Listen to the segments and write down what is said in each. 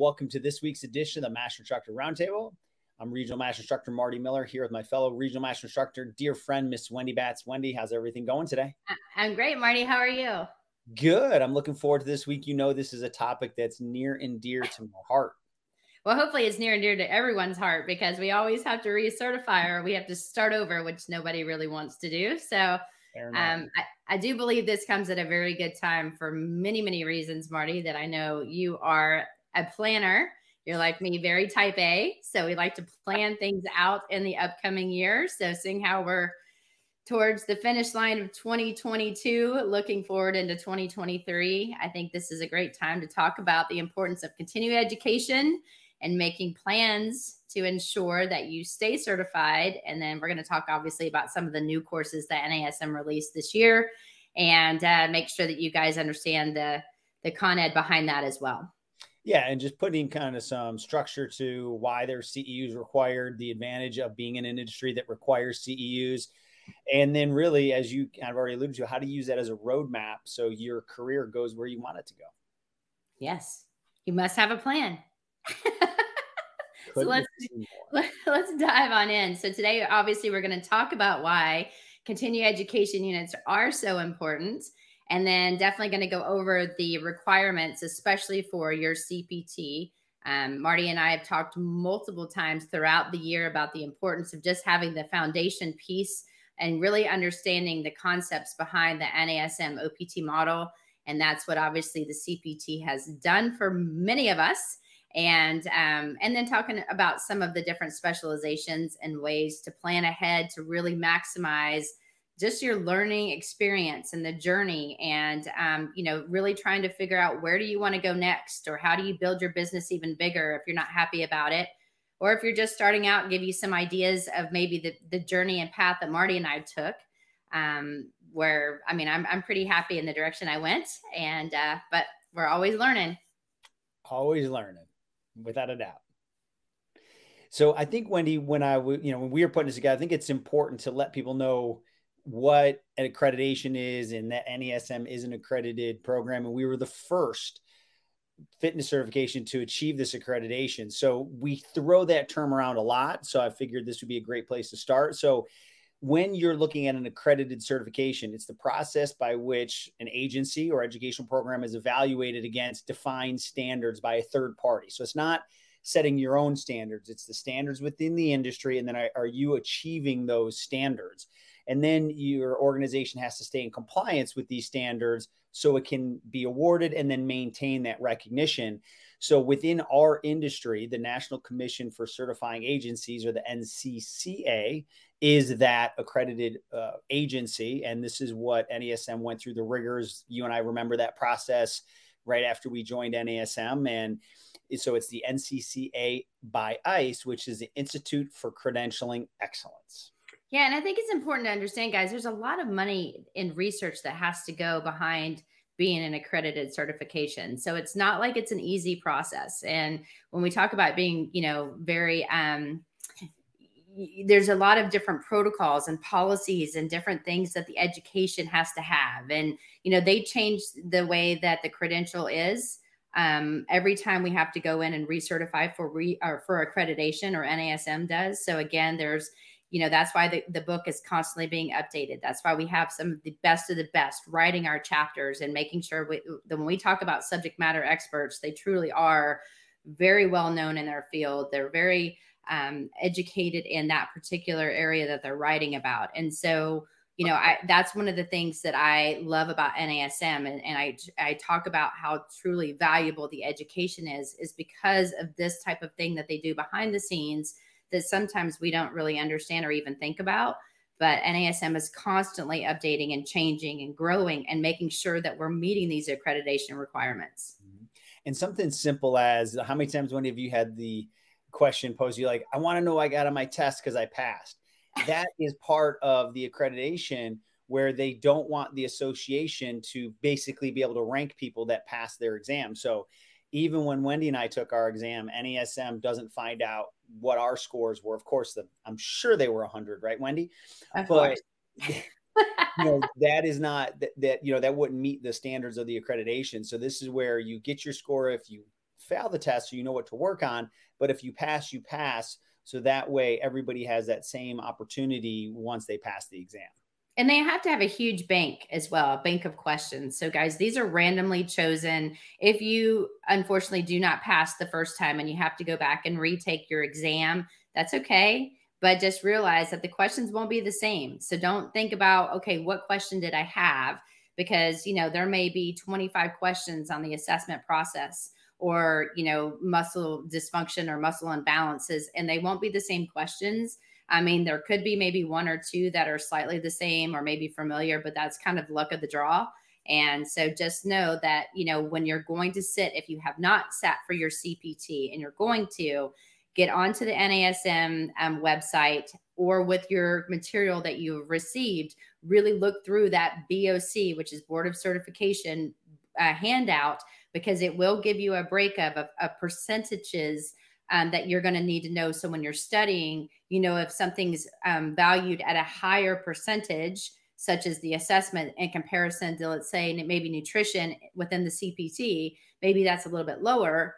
welcome to this week's edition of the Master Instructor Roundtable. I'm Regional Master Instructor Marty Miller here with my fellow Regional Master Instructor, dear friend, Miss Wendy Batts. Wendy, how's everything going today? I'm great, Marty. How are you? Good. I'm looking forward to this week. You know, this is a topic that's near and dear to my heart. Well, hopefully it's near and dear to everyone's heart because we always have to recertify or we have to start over, which nobody really wants to do. So I do believe this comes at a very good time for many, many reasons, Marty, that I know you are a planner. You're like me, very type A. So we like to plan things out in the upcoming year. So seeing how we're towards the finish line of 2022, looking forward into 2023, I think this is a great time to talk about the importance of continuing education and making plans to ensure that you stay certified. And then we're going to talk obviously about some of the new courses that NASM released this year and make sure that you guys understand the con ed behind that as well. Yeah. And just putting kind of some structure to why their CEUs required, the advantage of being in an industry that requires CEUs. And then really, as you kind of already alluded to, how to use that as a roadmap so your career goes where you want it to go. Yes. You must have a plan. So let's dive on in. So today, obviously, we're going to talk about why continuing education units are so important. And then definitely going to go over the requirements, especially for your CPT. Marty and I have talked multiple times throughout the year about the importance of just having the foundation piece and really understanding the concepts behind the NASM OPT model. And that's what obviously the CPT has done for many of us. And then talking about some of the different specializations and ways to plan ahead to really maximize just your learning experience and the journey and, you know, really trying to figure out where do you want to go next or how do you build your business even bigger if you're not happy about it. Or if you're just starting out, give you some ideas of maybe the journey and path that Marty and I took, where, I mean, I'm pretty happy in the direction I went and, but we're always learning. Always learning, without a doubt. So I think, Wendy, when we were putting this together, I think it's important to let people know what an accreditation is and that NASM is an accredited program. And we were the first fitness certification to achieve this accreditation. So we throw that term around a lot. So I figured this would be a great place to start. So when you're looking at an accredited certification, it's the process by which an agency or educational program is evaluated against defined standards by a third party. So it's not setting your own standards. It's the standards within the industry. And then are you achieving those standards? And then your organization has to stay in compliance with these standards so it can be awarded and then maintain that recognition. So within our industry, the National Commission for Certifying Agencies, or the NCCA, is that accredited agency. And this is what NASM went through the rigors. You and I remember that process right after we joined NASM. And so it's the NCCA by ICE, which is the Institute for Credentialing Excellence. Yeah. And I think it's important to understand, guys, there's a lot of money in research that has to go behind being an accredited certification. So it's not like it's an easy process. And when we talk about being, you know, very, there's a lot of different protocols and policies and different things that the education has to have. And, you know, they change the way that the credential is every time we have to go in and recertify for accreditation, or NASM does. So again, there's, you know, that's why the book is constantly being updated. That's why we have some of the best writing our chapters and making sure when we talk about subject matter experts, they truly are very well known in their field. They're very educated in that particular area that they're writing about. And so, you know, that's one of the things that I love about NASM. And I talk about how truly valuable the education is because of this type of thing that they do behind the scenes that sometimes we don't really understand or even think about, but NASM is constantly updating and changing and growing and making sure that we're meeting these accreditation requirements. Mm-hmm. And something simple as how many times one of you had the question posed, you're like, I want to know I got on my test because I passed. That is part of the accreditation where they don't want the association to basically be able to rank people that pass their exam. So even when Wendy and I took our exam, NASM doesn't find out what our scores were. Of course, I'm sure they were 100, right, Wendy? Of course. You know, that is not that, you know, that wouldn't meet the standards of the accreditation. So this is where you get your score if you fail the test so you know what to work on. But if you pass, you pass. So that way everybody has that same opportunity once they pass the exam. And they have to have a huge bank as well, a bank of questions. So guys, these are randomly chosen. If you unfortunately do not pass the first time and you have to go back and retake your exam, that's okay. But just realize that the questions won't be the same. So don't think about, okay, what question did I have? Because, you know, there may be 25 questions on the assessment process or, you know, muscle dysfunction or muscle imbalances, and they won't be the same questions. I mean, there could be maybe one or two that are slightly the same or maybe familiar, but that's kind of luck of the draw. And so just know that, you know, when you're going to sit, if you have not sat for your CPT and you're going to get onto the NASM website or with your material that you've received, really look through that BOC, which is Board of Certification handout, because it will give you a breakup of percentages that you're going to need to know. So when you're studying, you know, if something's valued at a higher percentage, such as the assessment in comparison to, let's say, maybe nutrition within the CPT, maybe that's a little bit lower.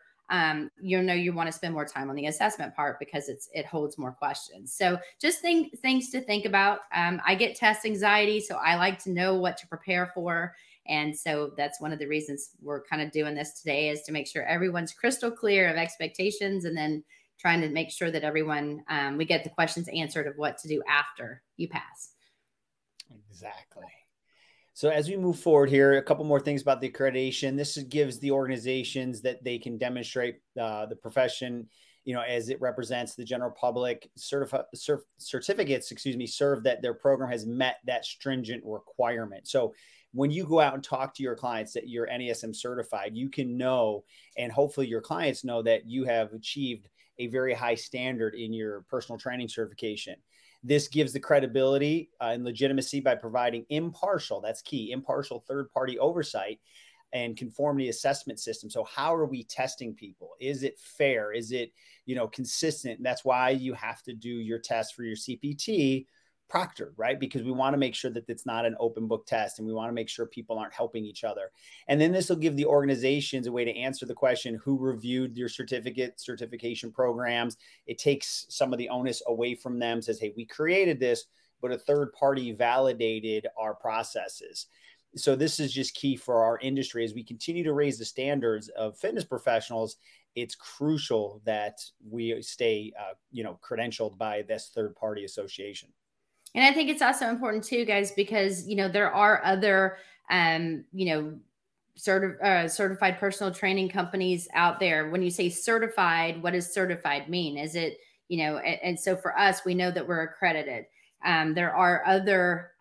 You know, you want to spend more time on the assessment part because it holds more questions. So just things to think about. I get test anxiety, so I like to know what to prepare for. And so that's one of the reasons we're kind of doing this today, is to make sure everyone's crystal clear of expectations, and then trying to make sure that everyone, we get the questions answered of what to do after you pass. Exactly. So as we move forward here, a couple more things about the accreditation. This gives the organizations that they can demonstrate the profession, you know, as it represents the general public. Certificates serve that their program has met that stringent requirement. So when you go out and talk to your clients that you're NASM certified, you can know, and hopefully your clients know, that you have achieved a very high standard in your personal training certification. This gives the credibility and legitimacy by providing impartial, that's key, impartial third-party oversight and conformity assessment system. So how are we testing people? Is it fair? Is it, you know, consistent? And that's why you have to do your test for your CPT proctored, right? Because we want to make sure that it's not an open book test, and we want to make sure people aren't helping each other. And then this will give the organizations a way to answer the question, who reviewed your certification programs? It takes some of the onus away from them, says, hey, we created this, but a third party validated our processes. So this is just key for our industry. As we continue to raise the standards of fitness professionals, it's crucial that we stay, credentialed by this third party association. And I think it's also important too, guys, because, you know, there are other, certified personal training companies out there. When you say certified, what does certified mean? Is it, you know, and so for us, we know that we're accredited. There are other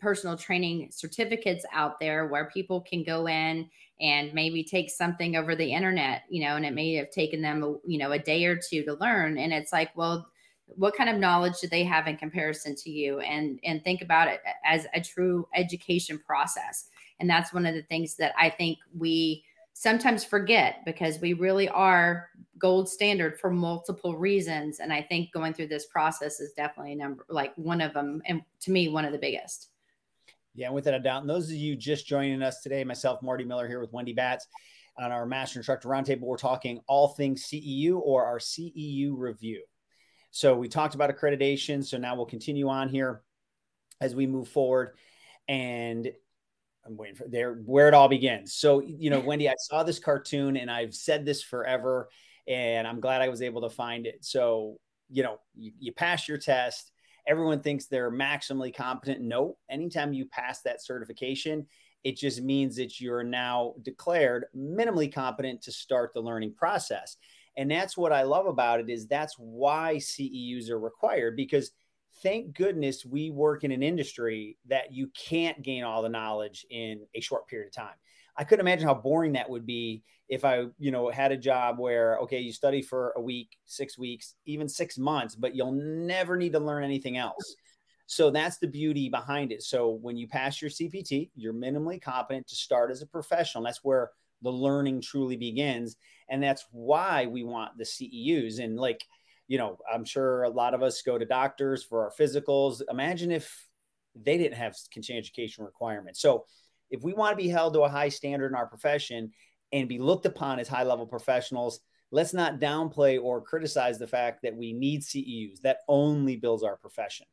personal training certificates out there where people can go in and maybe take something over the internet, you know, and it may have taken them, you know, a day or two to learn. And it's like, well, what kind of knowledge do they have in comparison to you? And think about it as a true education process. And that's one of the things that I think we sometimes forget, because we really are gold standard for multiple reasons. And I think going through this process is definitely one of them. And to me, one of the biggest. Yeah. Without a doubt. And those of you just joining us today, myself, Marty Miller, here with Wendy Batts on our Master Instructor Roundtable, we're talking all things CEU, or our CEU review. So we talked about accreditation. So now we'll continue on here as we move forward, and I'm waiting for there where it all begins. So, you know, Wendy, I saw this cartoon, and I've said this forever, and I'm glad I was able to find it. So, you know, you pass your test. Everyone thinks they're maximally competent. No, anytime you pass that certification, it just means that you're now declared minimally competent to start the learning process. And that's what I love about it, is that's why CEUs are required, because thank goodness we work in an industry that you can't gain all the knowledge in a short period of time. I couldn't imagine how boring that would be if I, you know, had a job where, okay, you study for a week, 6 weeks, even 6 months, but you'll never need to learn anything else. So that's the beauty behind it. So when you pass your CPT, you're minimally competent to start as a professional. That's where the learning truly begins. And that's why we want the CEUs. And like, you know, I'm sure a lot of us go to doctors for our physicals. Imagine if they didn't have continuing education requirements. So if we want to be held to a high standard in our profession, and be looked upon as high-level professionals. Let's not downplay or criticize the fact that we need CEUs. That only builds our profession.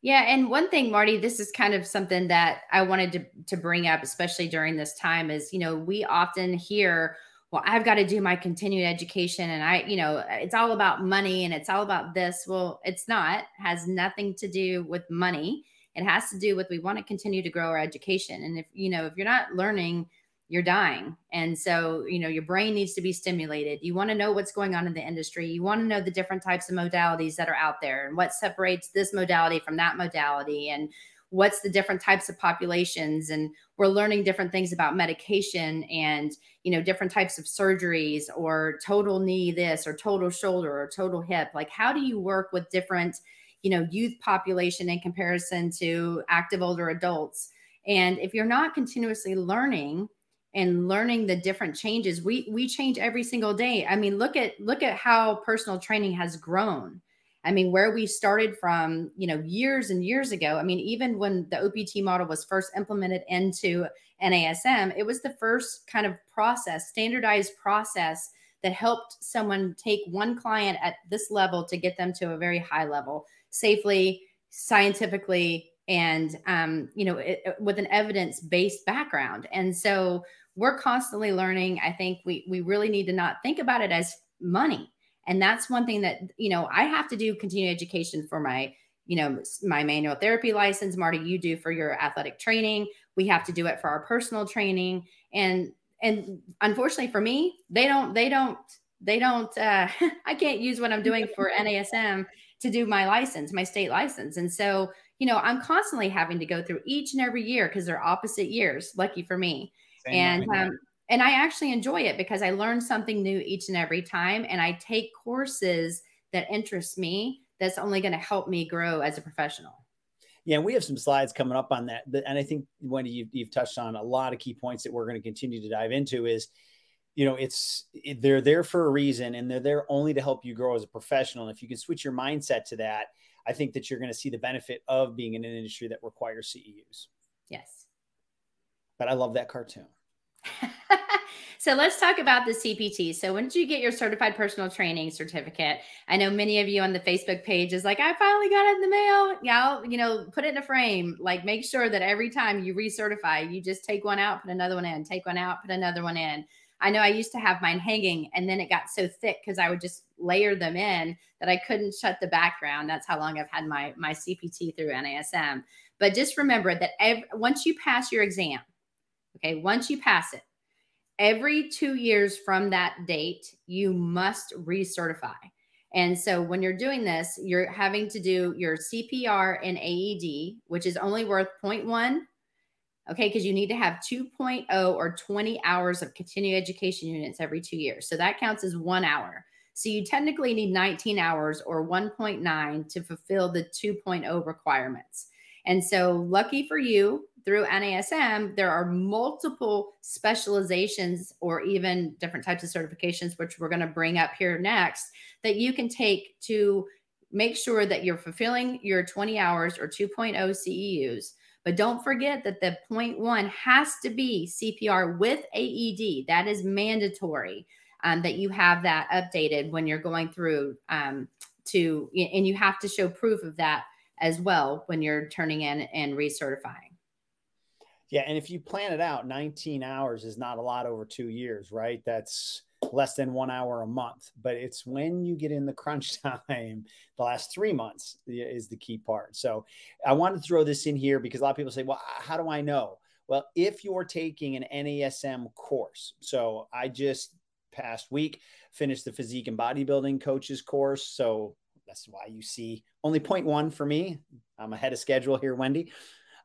Yeah. And one thing, Marty, this is kind of something that I wanted to bring up, especially during this time is, you know, we often hear, well, I've got to do my continuing education and I, you know, it's all about money and it's all about this. Well, it's not, has nothing to do with money. It has to do with, we want to continue to grow our education. And if, you know, if you're not learning, you're dying. And so, you know, your brain needs to be stimulated. You want to know what's going on in the industry. You want to know the different types of modalities that are out there and what separates this modality from that modality and what's the different types of populations. And we're learning different things about medication and, you know, different types of surgeries or total knee this or total shoulder or total hip. Like, how do you work with different, you know, youth population in comparison to active older adults? And if you're not continuously learning, and learning the different changes. We change every single day. I mean, look at how personal training has grown. I mean, where we started from, you know, years and years ago. I mean, even when the OPT model was first implemented into NASM, it was the first kind of process, standardized process that helped someone take one client at this level to get them to a very high level, safely, scientifically, and, you know, with an evidence-based background. And so we're constantly learning. I think we really need to not think about it as money. And that's one thing that, you know, I have to do continuing education for my, you know, my manual therapy license. Marty, you do for your athletic training. We have to do it for our personal training. And unfortunately for me, they don't, I can't use what I'm doing for NASM to do my license, my state license. And so, you know, I'm constantly having to go through each and every year because they're opposite years, lucky for me. And I actually enjoy it because I learn something new each and every time. And I take courses that interest me. That's only going to help me grow as a professional. Yeah. And we have some slides coming up on that. And I think, Wendy, you've touched on a lot of key points that we're going to continue to dive into is, you know, they're there for a reason and they're there only to help you grow as a professional. And if you can switch your mindset to that, I think that you're going to see the benefit of being in an industry that requires CEUs. Yes. But I love that cartoon. So let's talk about the CPT. So when did you get your certified personal training certificate? I know many of you on the Facebook page is like, I finally got it in the mail. Y'all, you know, put it in a frame, like make sure that every time you recertify, you just take one out, put another one in, take one out, put another one in. I know I used to have mine hanging and then it got so thick because I would just layer them in that I couldn't shut the background. That's how long I've had my CPT through NASM. But just remember that once you pass your exam, okay, once you pass it, every 2 years from that date, you must recertify. And so when you're doing this, you're having to do your CPR and AED, which is only worth 0.1. Okay, because you need to have 2.0 or 20 hours of continuing education units every 2 years. So that counts as 1 hour. So you technically need 19 hours or 1.9 to fulfill the 2.0 requirements. And so lucky for you, through NASM, there are multiple specializations or even different types of certifications, which we're going to bring up here next, that you can take to make sure that you're fulfilling your 20 hours or 2.0 CEUs. But don't forget that the 0.1 has to be CPR with AED. That is mandatory, that you have that updated when you're going through and you have to show proof of that as well when you're turning in and recertifying. Yeah. And if you plan it out, 19 hours is not a lot over 2 years, right? That's less than 1 hour a month, but it's when you get in the crunch time, the last 3 months is the key part. So I want to throw this in here because a lot of people say, well, how do I know? Well, if you're taking an NASM course, so I just past week finished the physique and bodybuilding coaches course. So that's why you see only 0.1 for me. I'm ahead of schedule here, Wendy.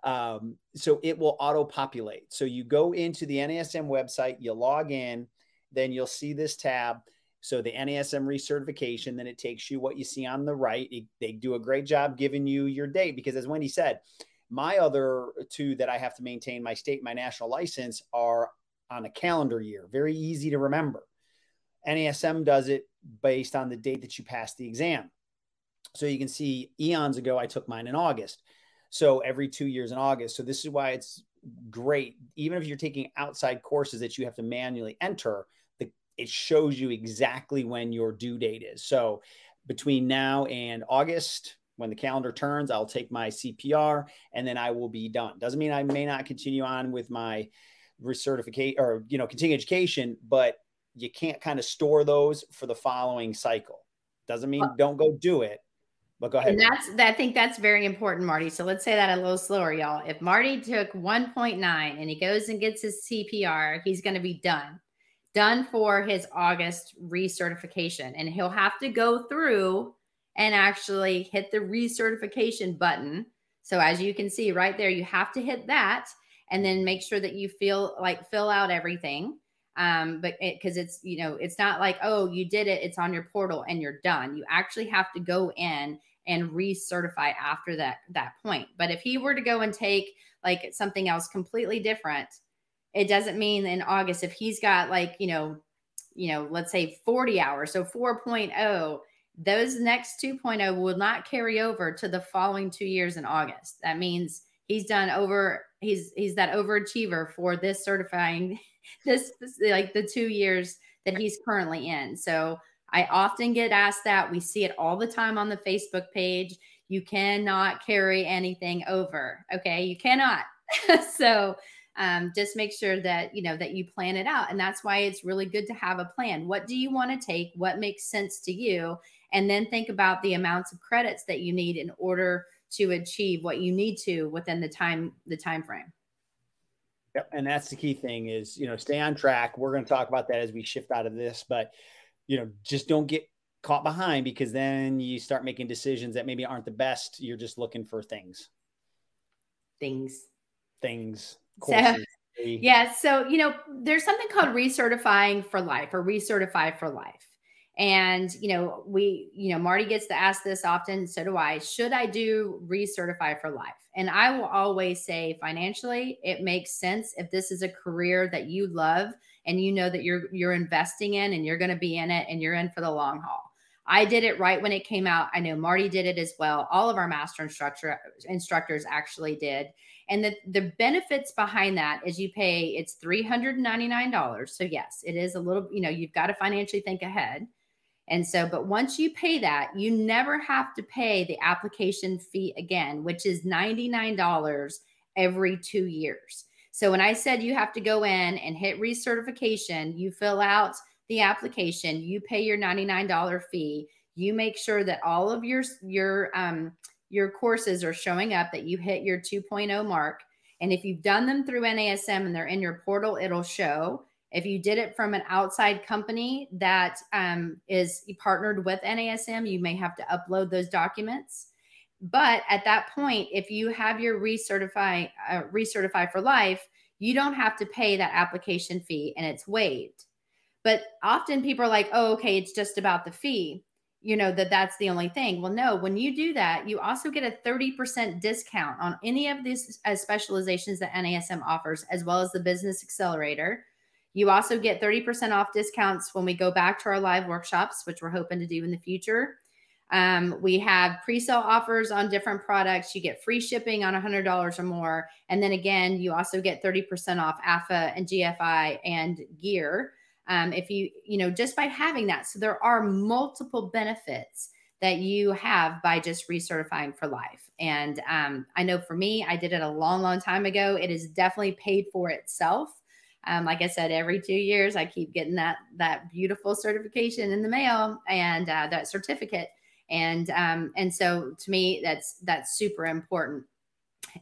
So it will auto populate. So you go into the NASM website, you log in, then you'll see this tab. So the NASM recertification, then it takes you what you see on the right. They do a great job giving you your date because, as Wendy said, my other two that I have to maintain my state, my national license, are on a calendar year. Very easy to remember. NASM does it based on the date that you passed the exam. So you can see eons ago, I took mine in August. So every 2 years in August. So this is why it's great. Even if you're taking outside courses that you have to manually enter, it shows you exactly when your due date is. So between now and August, when the calendar turns, I'll take my CPR and then I will be done. Doesn't mean I may not continue on with my recertificate or, continue education, but you can't kind of store those for the following cycle. Doesn't mean don't go do it, but go ahead. And I think that's very important, Marty. So let's say that a little slower, y'all. If Marty took 1.9 and he goes and gets his CPR, he's going to be done for his August recertification. And he'll have to go through and actually hit the recertification button. So as you can see right there, you have to hit that and then make sure that you fill out everything. It's not like, oh, you did it, it's on your portal and you're done. You actually have to go in and recertify after that point. But if he were to go and take like something else completely different, it doesn't mean in August, if he's got let's say 40 hours, so 4.0, those next 2.0 will not carry over to the following 2 years in August. That means he's done over, he's that overachiever for this certifying, the 2 years that he's currently in. So I often get asked that. We see it all the time on the Facebook page. You cannot carry anything over. Okay. You cannot. So just make sure that, that you plan it out. And that's why it's really good to have a plan. What do you want to take? What makes sense to you? And then think about the amounts of credits that you need in order to achieve what you need to within the time frame. Yep. And that's the key thing is, stay on track. We're going to talk about that as we shift out of this, but, just don't get caught behind, because then you start making decisions that maybe aren't the best. You're just looking for things. Courses. So, yeah. So, there's something called recertify for life. And, Marty gets to ask this often. So do I, should I do recertify for life? And I will always say financially, it makes sense if this is a career that you love and that you're investing in and you're going to be in it and you're in for the long haul. I did it right when it came out. I know Marty did it as well. All of our master instructors actually did. And the benefits behind that is you pay, it's $399. So yes, it is a little, you've got to financially think ahead. And so, but once you pay that, you never have to pay the application fee again, which is $99 every 2 years. So when I said you have to go in and hit recertification, you fill out the application, you pay your $99 fee, you make sure that all of your courses are showing up, that you hit your 2.0 mark. And if you've done them through NASM and they're in your portal, it'll show. If you did it from an outside company that is partnered with NASM, you may have to upload those documents. But at that point, if you have your recertify for life, you don't have to pay that application fee and it's waived. But often people are like, oh, okay, it's just about the fee, that's the only thing. Well, no, when you do that, you also get a 30% discount on any of these specializations that NASM offers, as well as the Business Accelerator. You also get 30% off discounts when we go back to our live workshops, which we're hoping to do in the future. We have pre-sale offers on different products. You get free shipping on $100 or more. And then again, you also get 30% off AFA and GFI and gear. If you, just by having that. So there are multiple benefits that you have by just recertifying for life. And I know for me, I did it a long, long time ago. It is definitely paid for itself. Like I said, every 2 years, I keep getting that beautiful certification in the mail and that certificate. And so to me, that's super important.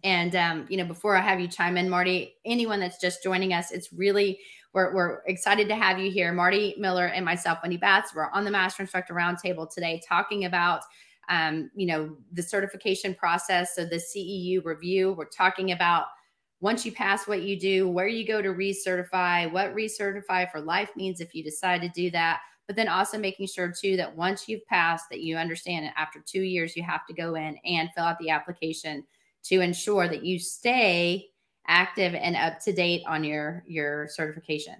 And, before I have you chime in, Marty, anyone that's just joining us, it's really, we're excited to have you here. Marty Miller and myself, Wendy Batts, we're on the Master Instructor Roundtable today talking about, the certification process. So the CEU review, we're talking about once you pass what you do, where you go to recertify, what recertify for life means if you decide to do that. But then also making sure too, that once you've passed, that you understand that after 2 years, you have to go in and fill out the application to ensure that you stay active and up to date on your certification.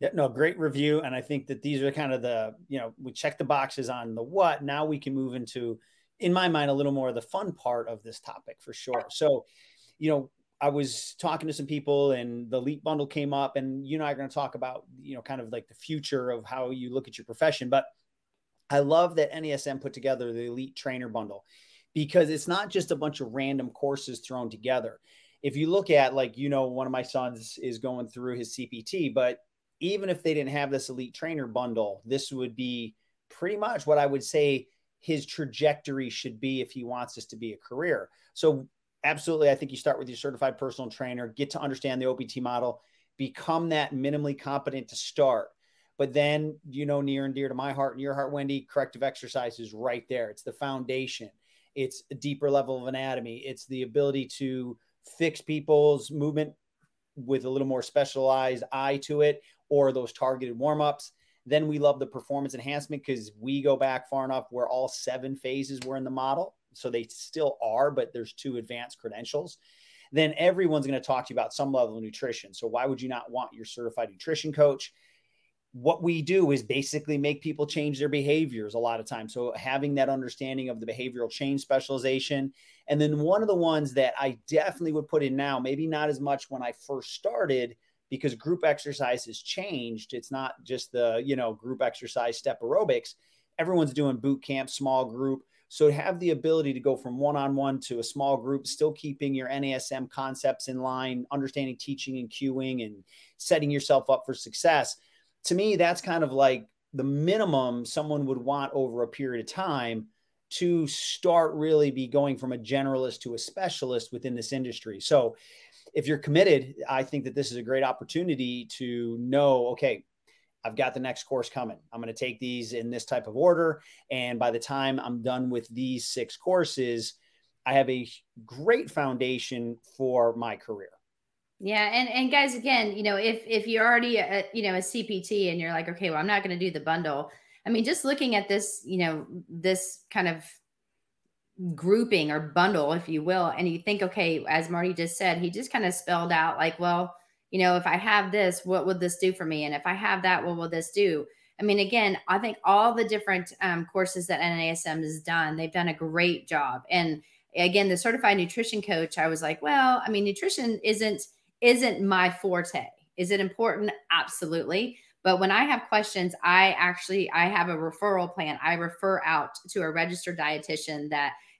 Yeah, no, great review. And I think that these are kind of we check the boxes on the what. Now we can move into, in my mind, a little more of the fun part of this topic for sure. So, I was talking to some people and the LEAP bundle came up, and you and I are going to talk about, you know, kind of like the future of how you look at your profession. But I love that NASM put together the Elite Trainer Bundle, because it's not just a bunch of random courses thrown together. If you look at, like, you know, one of my sons is going through his CPT, but even if they didn't have this Elite Trainer Bundle, this would be pretty much what I would say his trajectory should be if he wants this to be a career. So absolutely, I think you start with your certified personal trainer, get to understand the OPT model, become that minimally competent to start. But then, you know, near and dear to my heart and your heart, Wendy, corrective exercise is right there. It's the foundation. It's a deeper level of anatomy. It's the ability to fix people's movement with a little more specialized eye to it, or those targeted warm-ups. Then we love the performance enhancement, because we go back far enough where all 7 phases were in the model. So they still are, but there's 2 advanced credentials. Then everyone's going to talk to you about some level of nutrition. So why would you not want your certified nutrition coach? What we do is basically make people change their behaviors a lot of times. So having that understanding of the behavioral change specialization. And then one of the ones that I definitely would put in now, maybe not as much when I first started, because group exercise has changed. It's not just the, you know, group exercise step aerobics. Everyone's doing boot camp, small group. So to have the ability to go from one-on-one to a small group, still keeping your NASM concepts in line, understanding teaching and cueing and setting yourself up for success. To me, that's kind of like the minimum someone would want over a period of time to start really be going from a generalist to a specialist within this industry. So if you're committed, I think that this is a great opportunity to know, okay, I've got the next course coming. I'm going to take these in this type of order. And by the time I'm done with these 6 courses, I have a great foundation for my career. Yeah. And guys, again, you know, if you're already a, you know, a CPT and you're like, okay, well, I'm not going to do the bundle. I mean, just looking at this, you know, this kind of grouping or bundle, if you will, and you think, okay, as Marty just said, he just kind of spelled out like, well, you know, if I have this, what would this do for me? And if I have that, what will this do? I mean, again, I think all the different courses that NASM has done, they've done a great job. And again, the certified nutrition coach, I was like, well, I mean, nutrition isn't my forte. Is it important? Absolutely. But when I have questions, I have a referral plan. I refer out to a registered dietitian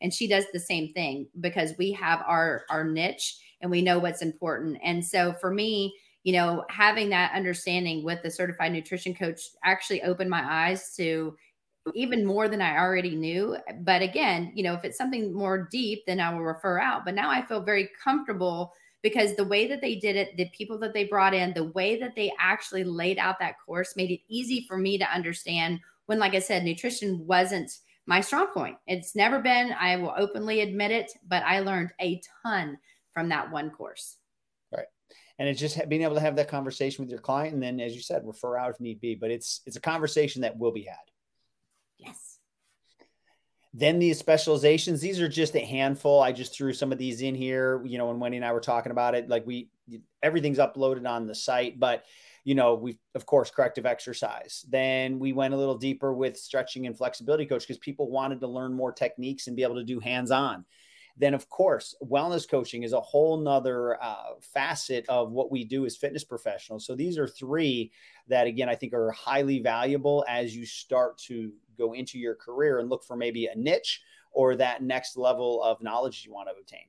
and she does the same thing, because we have our niche and we know what's important. And so for me, you know, having that understanding with the certified nutrition coach actually opened my eyes to even more than I already knew. But again, you know, if it's something more deep, then I will refer out. But now I feel very comfortable, because the way that they did it, the people that they brought in, the way that they actually laid out that course made it easy for me to understand when, like I said, nutrition wasn't my strong point. It's never been, I will openly admit it, but I learned a ton from that one course. Right. And it's just being able to have that conversation with your client. And then, as you said, refer out if need be, but it's a conversation that will be had. Yes. Then these specializations, these are just a handful. I just threw some of these in here, you know, when Wendy and I were talking about it, like everything's uploaded on the site, but, you know, we, of course, corrective exercise. Then we went a little deeper with stretching and flexibility coach, because people wanted to learn more techniques and be able to do hands-on. Then, of course, wellness coaching is a whole nother facet of what we do as fitness professionals. So these are 3 that, again, I think are highly valuable as you start to go into your career and look for maybe a niche or that next level of knowledge you want to obtain.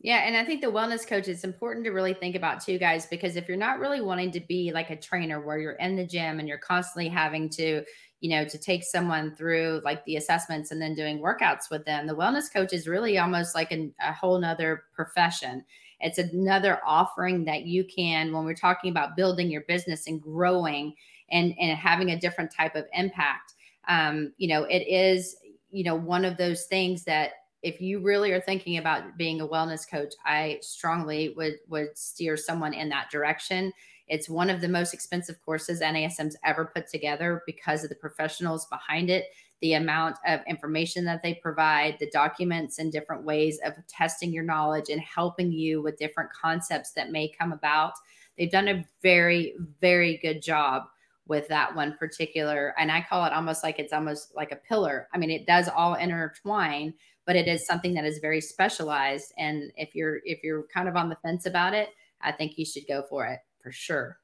Yeah. And I think the wellness coach, it's important to really think about too, guys, because if you're not really wanting to be like a trainer where you're in the gym and you're constantly having to, you know, to take someone through like the assessments and then doing workouts with them, the wellness coach is really almost like a whole nother profession. It's another offering that you can, when we're talking about building your business and growing and having a different type of impact. You know, it is, you know, one of those things that if you really are thinking about being a wellness coach, I strongly would steer someone in that direction. It's one of the most expensive courses NASM's ever put together because of the professionals behind it, the amount of information that they provide, the documents and different ways of testing your knowledge and helping you with different concepts that may come about. They've done a very, very good job with that one particular, and I call it almost like it's almost like a pillar. I mean, it does all intertwine, but it is something that is very specialized. And if you're kind of on the fence about it, I think you should go for it for sure.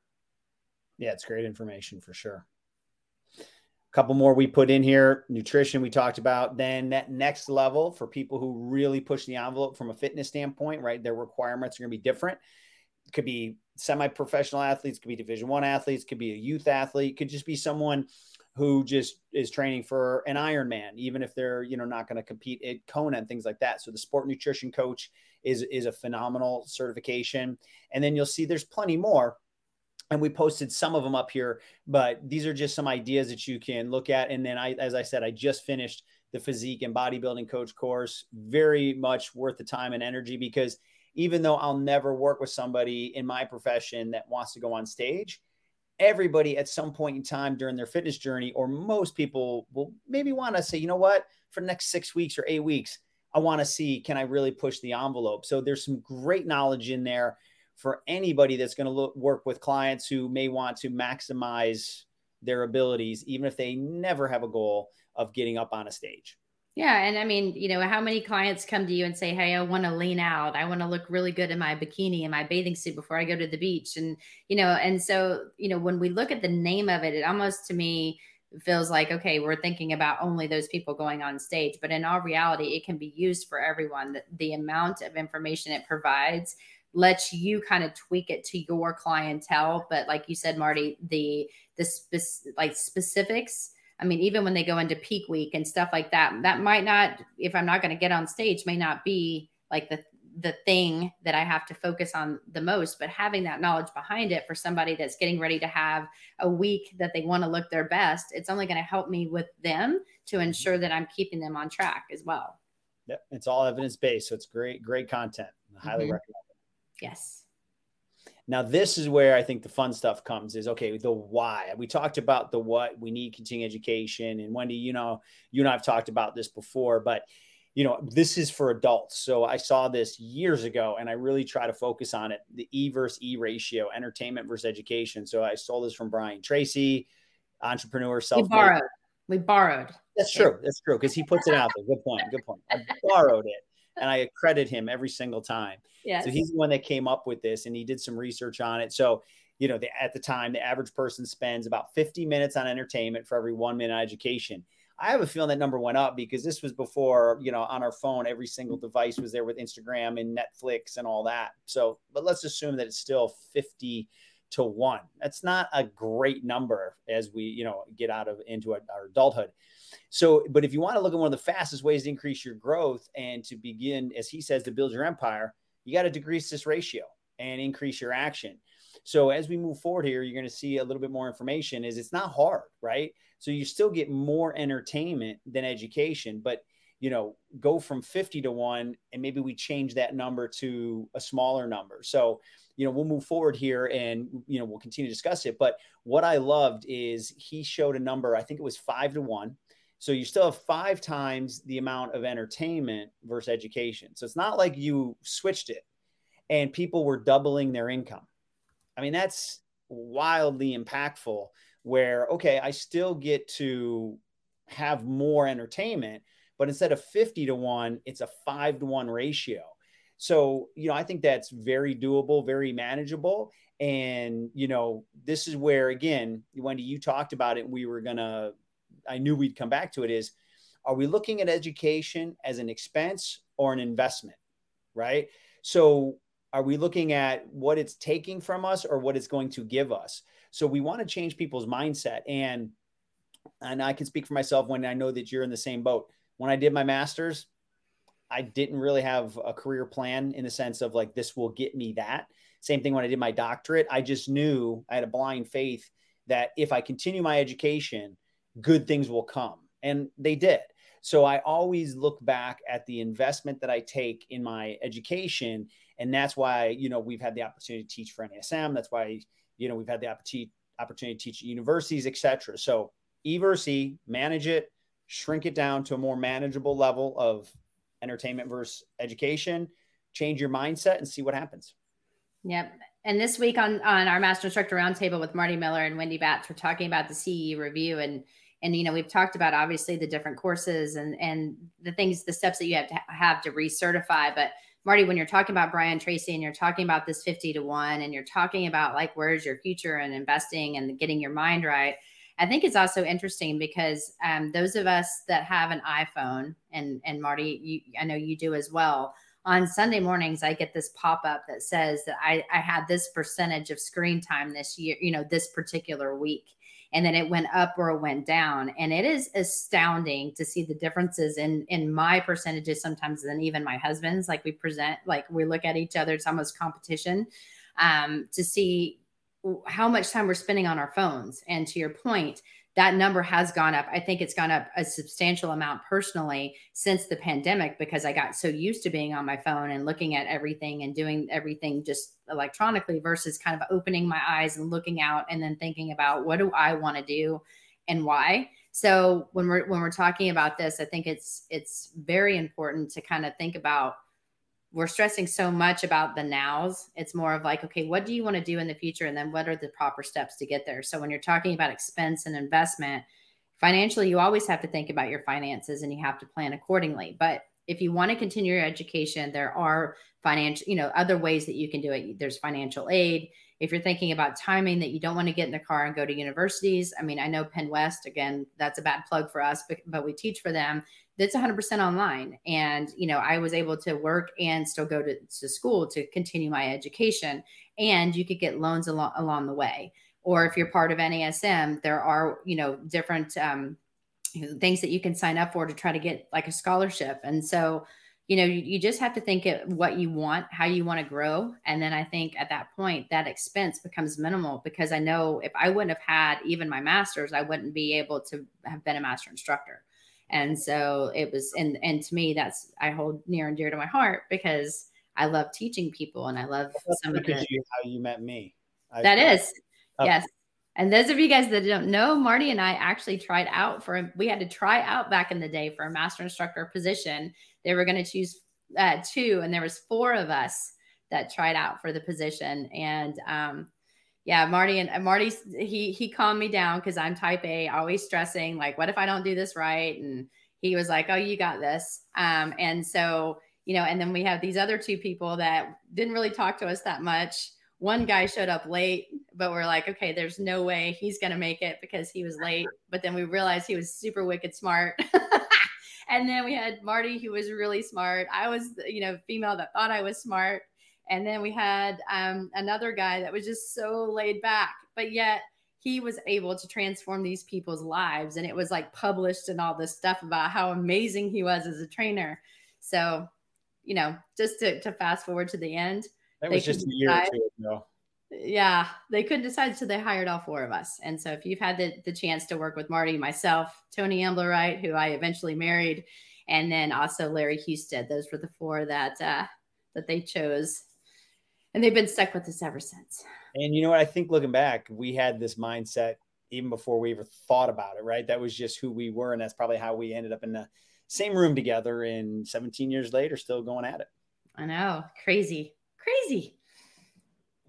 Yeah, it's great information for sure. A couple more we put in here, nutrition we talked about. Then that next level for people who really push the envelope from a fitness standpoint, right? Their requirements are going to be different. It could be semi-professional athletes, could be Division I athletes, could be a youth athlete, could just be someone who just is training for an Ironman, even if they're, you know, not going to compete at Kona and things like that. So the sport nutrition coach is a phenomenal certification. And then you'll see there's plenty more. And we posted some of them up here, but these are just some ideas that you can look at. And then as I said, I just finished the physique and bodybuilding coach course, very much worth the time and energy, because even though I'll never work with somebody in my profession that wants to go on stage, everybody at some point in time during their fitness journey, or most people will maybe want to say, you know what, for the next 6 weeks or 8 weeks, I want to see, can I really push the envelope? So there's some great knowledge in there for anybody that's going to work with clients who may want to maximize their abilities, even if they never have a goal of getting up on a stage. Yeah. And I mean, you know, how many clients come to you and say, hey, I want to lean out. I want to look really good in my bikini and my bathing suit before I go to the beach. And, you know, and so, you know, when we look at the name of it, it almost to me feels like, okay, we're thinking about only those people going on stage, but in all reality, it can be used for everyone. The amount of information it provides lets you kind of tweak it to your clientele. But like you said, Marty, the specifics, I mean, even when they go into peak week and stuff like that, that might not, if I'm not going to get on stage, may not be like the thing that I have to focus on the most, but having that knowledge behind it for somebody that's getting ready to have a week that they want to look their best, it's only going to help me with them to ensure that I'm keeping them on track as well. Yep. It's all evidence-based. So it's great content. I highly recommend it. Yes. Now, this is where I think the fun stuff comes is, okay, the why. We talked about the what. We need continuing education. And Wendy, you know, you and I have talked about this before, but, you know, this is for adults. So I saw this years ago, and I really try to focus on it, the E versus E ratio, entertainment versus education. So I stole this from Brian Tracy, entrepreneur, self-made. We borrowed. That's true, because he puts it out there. Good point. I borrowed it. And I credit him every single time. Yes. So he's the one that came up with this, and he did some research on it. So, you know, at the time, the average person spends about 50 minutes on entertainment for every 1 minute on education. I have a feeling that number went up because this was before, you know, on our phone, every single device was there with Instagram and Netflix and all that. So, but let's assume that it's still 50-1. That's not a great number as we, you know, get out of into our adulthood. So, but if you want to look at one of the fastest ways to increase your growth and to begin, as he says, to build your empire, you got to decrease this ratio and increase your action. So as we move forward here, you're going to see a little bit more information is it's not hard, right? So you still get more entertainment than education, but you know, go from 50-1, and maybe we change that number to a smaller number. So, you know, we'll move forward here and, you know, we'll continue to discuss it. But what I loved is he showed a number, I think it was 5-1. So you still have 5 times the amount of entertainment versus education. So it's not like you switched it and people were doubling their income. I mean, that's wildly impactful where, okay, I still get to have more entertainment, but instead of 50-1, it's a 5-1 ratio. So, you know, I think that's very doable, very manageable. And, you know, this is where, again, Wendy, you talked about it. We were going to, I knew we'd come back to it is, are we looking at education as an expense or an investment, right? So are we looking at what it's taking from us or what it's going to give us? So we want to change people's mindset. And I can speak for myself when I know that you're in the same boat. When I did my master's, I didn't really have a career plan in the sense of like, this will get me that. Same thing when I did my doctorate. I just knew I had a blind faith that if I continue my education, good things will come. And they did. So I always look back at the investment that I take in my education. And that's why, you know, we've had the opportunity to teach for NASM. That's why, you know, we've had the opportunity to teach at universities, et cetera. So E versus E, manage it, shrink it down to a more manageable level of entertainment versus education, change your mindset and see what happens. Yep. And this week on our Master Instructor Roundtable with Marty Miller and Wendy Batts, we're talking about the CEU review. And And, you know, we've talked about obviously the different courses and the things, the steps that you have to recertify. But Marty, when you're talking about Brian Tracy and you're talking about this 50-to-1 and you're talking about like, where's your future and investing and getting your mind right, I think it's also interesting because those of us that have an iPhone, and Marty, I know you do as well, on Sunday mornings, I get this pop-up that says that I had this percentage of screen time this year, you know, this particular week, and then it went up or it went down. And it is astounding to see the differences in my percentages sometimes than even my husband's. Like we present, like we look at each other, it's almost competition to see how much time we're spending on our phones. And to your point, that number has gone up. I think it's gone up a substantial amount personally since the pandemic, because I got so used to being on my phone and looking at everything and doing everything just electronically versus kind of opening my eyes and looking out and then thinking about what do I want to do and why. So when we're talking about this, I think it's very important to kind of think about, we're stressing so much about the nows. It's more of like, okay, what do you want to do in the future? And then what are the proper steps to get there? So when you're talking about expense and investment, financially, you always have to think about your finances and you have to plan accordingly. But if you want to continue your education, there are financial, you know, other ways that you can do it. There's financial aid. If you're thinking about timing that you don't want to get in the car and go to universities. I mean, I know Penn West, again, that's a bad plug for us, but we teach for them. That's 100% online. And, you know, I was able to work and still go to school to continue my education. And you could get loans along the way. Or if you're part of NASM, there are, you know, different things that you can sign up for to try to get like a scholarship. And so, you know, you just have to think of what you want, how you want to grow. And then I think at that point, that expense becomes minimal, because I know if I wouldn't have had even my master's, I wouldn't be able to have been a master instructor. And so it was, and to me, that's, I hold near and dear to my heart because I love teaching people and I love some of the, how you met me. Yes. And those of you guys that don't know, Marty and I actually we had to try out back in the day for a master instructor position. They were going to choose two, and there was four of us that tried out for the position. And Marty, he calmed me down because I'm type A, always stressing, like, what if I don't do this right? And he was like, oh, you got this. And so, you know, and then we have these other two people that didn't really talk to us that much. One guy showed up late, but we're like, okay, there's no way he's going to make it because he was late. But then we realized he was super wicked smart. And then we had Marty, who was really smart. I was, you know, female that thought I was smart. And then we had another guy that was just so laid back, but yet he was able to transform these people's lives. And it was like published and all this stuff about how amazing he was as a trainer. So, you know, just to fast forward to the end. That was just a year or two ago. Yeah, they couldn't decide, so they hired all four of us. And so if you've had the chance to work with Marty, myself, Tony Amblerite, who I eventually married, and then also Larry Husted, those were the four that they chose. And they've been stuck with us ever since. And you know what? I think looking back, we had this mindset even before we ever thought about it, right? That was just who we were. And that's probably how we ended up in the same room together. And 17 years later, still going at it. I know. Crazy.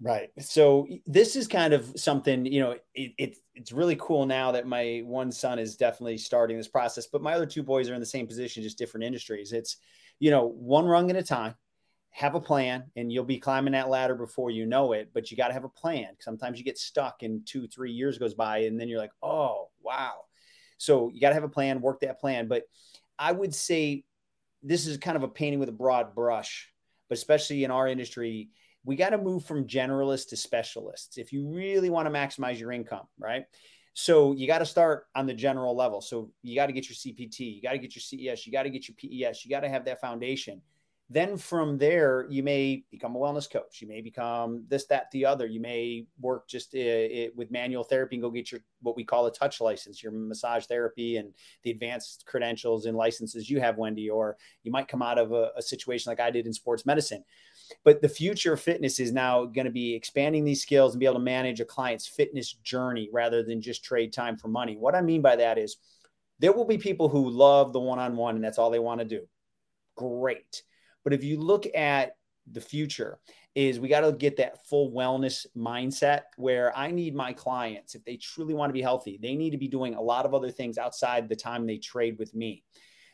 Right. So this is kind of something, you know, it's really cool now that my one son is definitely starting this process, but my other two boys are in the same position, just different industries. It's, you know, one rung at a time, have a plan, and you'll be climbing that ladder before you know it, but you got to have a plan. Sometimes you get stuck and 2-3 years goes by and then you're like, oh, wow. So you got to have a plan, work that plan. But I would say this is kind of a painting with a broad brush, but especially in our industry, we got to move from generalists to specialists if you really want to maximize your income, right? So you got to start on the general level. So you got to get your CPT, you got to get your CES, you got to get your PES, you got to have that foundation. Then from there, you may become a wellness coach. You may become this, that, the other. You may work just with manual therapy and go get your, what we call a touch license, your massage therapy and the advanced credentials and licenses you have, Wendy, or you might come out of a situation like I did in sports medicine. But the future of fitness is now going to be expanding these skills and be able to manage a client's fitness journey rather than just trade time for money. What I mean by that is there will be people who love the one-on-one and that's all they want to do. Great. But if you look at the future is we got to get that full wellness mindset where I need my clients, if they truly want to be healthy, they need to be doing a lot of other things outside the time they trade with me.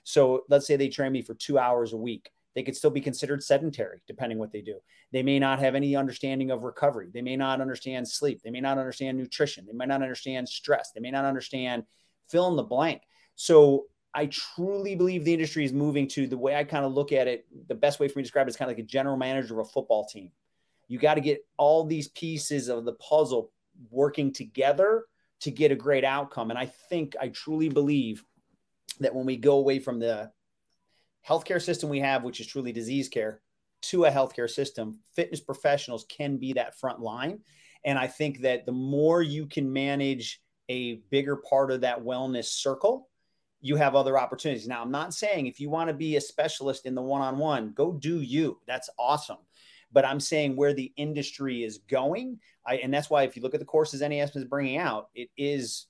So let's say they train me for 2 hours a week. They could still be considered sedentary, depending what they do. They may not have any understanding of recovery. They may not understand sleep. They may not understand nutrition. They might not understand stress. They may not understand fill in the blank. So I truly believe the industry is moving to the way I kind of look at it. The best way for me to describe it is kind of like a general manager of a football team. You got to get all these pieces of the puzzle working together to get a great outcome. And I think, I truly believe that when we go away from the healthcare system we have, which is truly disease care, to a healthcare system, fitness professionals can be that front line. And I think that the more you can manage a bigger part of that wellness circle, you have other opportunities. Now, I'm not saying if you want to be a specialist in the one-on-one, go do you. That's awesome. But I'm saying where the industry is going, and that's why if you look at the courses NASM is bringing out, it is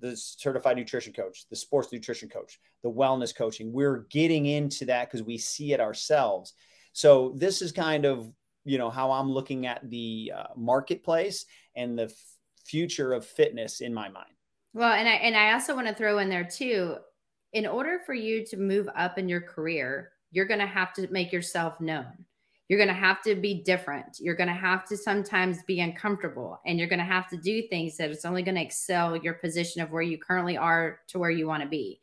the certified nutrition coach, the sports nutrition coach, the wellness coaching. We're getting into that because we see it ourselves. So this is kind of, you know, how I'm looking at the marketplace and the future of fitness in my mind. Well, and I also want to throw in there too, in order for you to move up in your career, you're going to have to make yourself known. You're going to have to be different. You're going to have to sometimes be uncomfortable, and you're going to have to do things that it's only going to excel your position of where you currently are to where you want to be.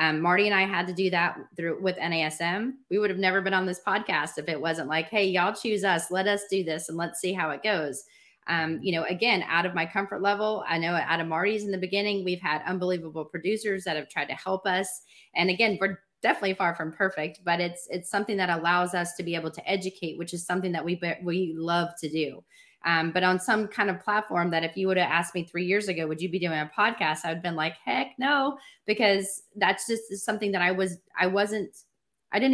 Marty and I had to do that with NASM. We would have never been on this podcast if it wasn't like, hey, y'all choose us, let us do this and let's see how it goes. You know, again, out of my comfort level, I know out of Marty's in the beginning, we've had unbelievable producers that have tried to help us. And again, we're definitely far from perfect, but it's something that allows us to be able to educate, which is something that we love to do. But on some kind of platform that if you would have asked me 3 years ago, would you be doing a podcast? I would have been like, heck no, because that's just something that I didn't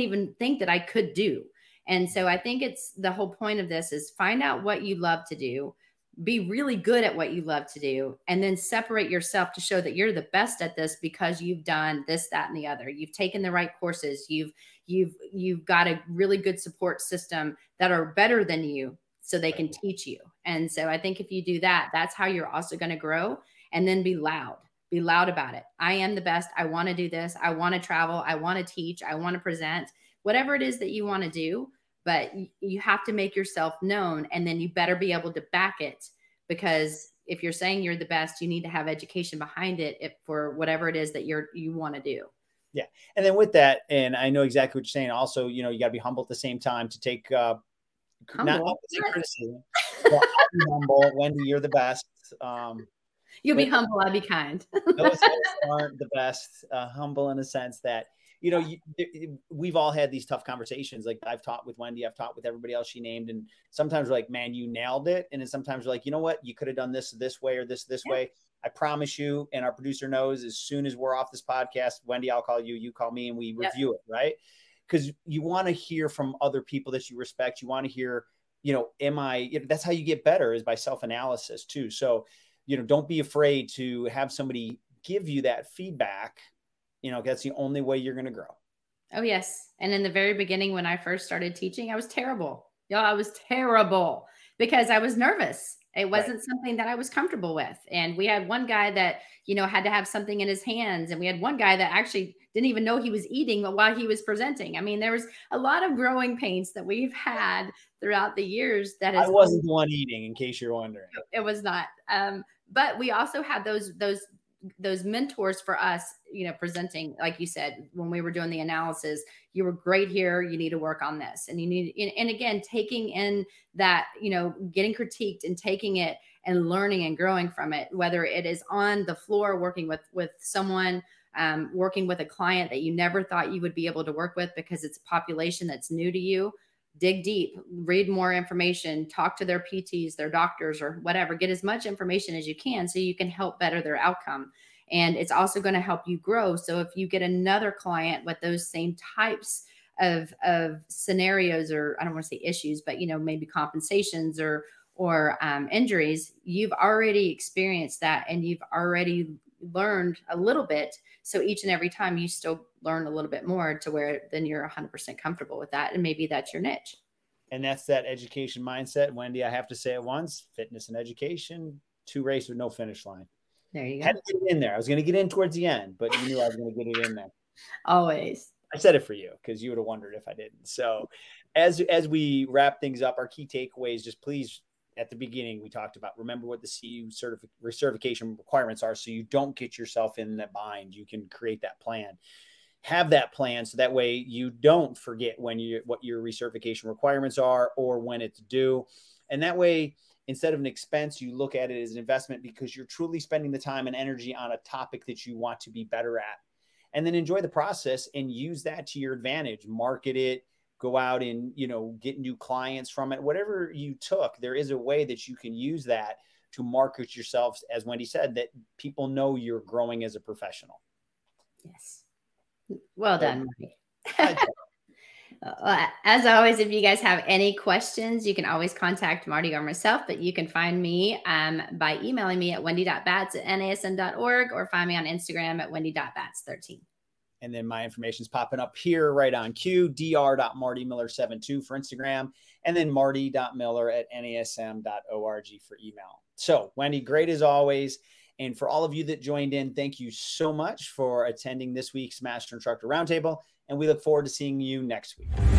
even think that I could do. And so I think it's the whole point of this is find out what you love to do, be really good at what you love to do, and then separate yourself to show that you're the best at this because you've done this, that, and the other. You've taken the right courses. You've got a really good support system that are better than you so they can teach you. And so I think if you do that, that's how you're also going to grow, and then be loud about it. I am the best. I want to do this. I want to travel. I want to teach. I want to present, whatever it is that you want to do. But you have to make yourself known, and then you better be able to back it, because if you're saying you're the best, you need to have education behind it for whatever it is that you want to do. Yeah. And then with that, and I know exactly what you're saying. Also, you know, you got to be humble at the same time to take not criticism. Well, I'll be humble. Wendy, you're the best. You'll be humble. I'll be kind. Those aren't the best. Humble in a sense that, you know, we've all had these tough conversations. Like I've taught with Wendy, I've taught with everybody else she named. And sometimes we're like, man, you nailed it. And then sometimes we're like, you know what? You could have done this way or this way. I promise you. And our producer knows as soon as we're off this podcast, Wendy, I'll call you, you call me, and we review it. Right. Because you want to hear from other people that you respect. You want to hear, you know, that's how you get better, is by self-analysis too. So, you know, don't be afraid to have somebody give you that feedback. You know, that's the only way you're going to grow. Oh, yes. And in the very beginning, when I first started teaching, I was terrible. Y'all, I was terrible because I was nervous. It wasn't something that I was comfortable with. And we had one guy that, you know, had to have something in his hands. And we had one guy that actually didn't even know he was eating while he was presenting. I mean, there was a lot of growing pains that we've had throughout the years. I wasn't the one eating, in case you're wondering. It was not. But we also had those mentors for us, you know, presenting, like you said, when we were doing the analysis, you were great here. You need to work on this. And you need, and again, taking in that, you know, getting critiqued and taking it and learning and growing from it, whether it is on the floor, working with someone, working with a client that you never thought you would be able to work with because it's a population that's new to you. Dig deep, read more information, talk to their PTs, their doctors, or whatever. Get as much information as you can so you can help better their outcome. And it's also going to help you grow. So if you get another client with those same types of scenarios, or I don't want to say issues, but, you know, maybe compensations or injuries, you've already experienced that and you've already learned a little bit. So each and every time you still learn a little bit more to where then you're 100% comfortable with that. And maybe that's your niche. And that's that education mindset. Wendy, I have to say it once, fitness and education, two race with no finish line. There you go. Had to get it in there. I was going to get in towards the end, but you knew I was going to get it in there. Always. I said it for you because you would have wondered if I didn't. So as we wrap things up, our key takeaways, just please, at the beginning, we talked about, remember what the CEU certification requirements are so you don't get yourself in that bind. You can create that plan. Have that plan so that way you don't forget when what your recertification requirements are or when it's due. And that way, instead of an expense, you look at it as an investment because you're truly spending the time and energy on a topic that you want to be better at. And then enjoy the process and use that to your advantage. Market it, go out and, you know, get new clients from it. Whatever you took, there is a way that you can use that to market yourselves, as Wendy said, that people know you're growing as a professional. Yes. Well done. As always, if you guys have any questions, you can always contact Marty or myself, but you can find me by emailing me at wendy.batts@nasm.org or find me on Instagram at wendy.batts13. And then my information's popping up here right on cue, dr.martymiller72 for Instagram, and then marty.miller@nasm.org for email. So Wendy, great as always. And for all of you that joined in, thank you so much for attending this week's Master Instructor Roundtable. And we look forward to seeing you next week.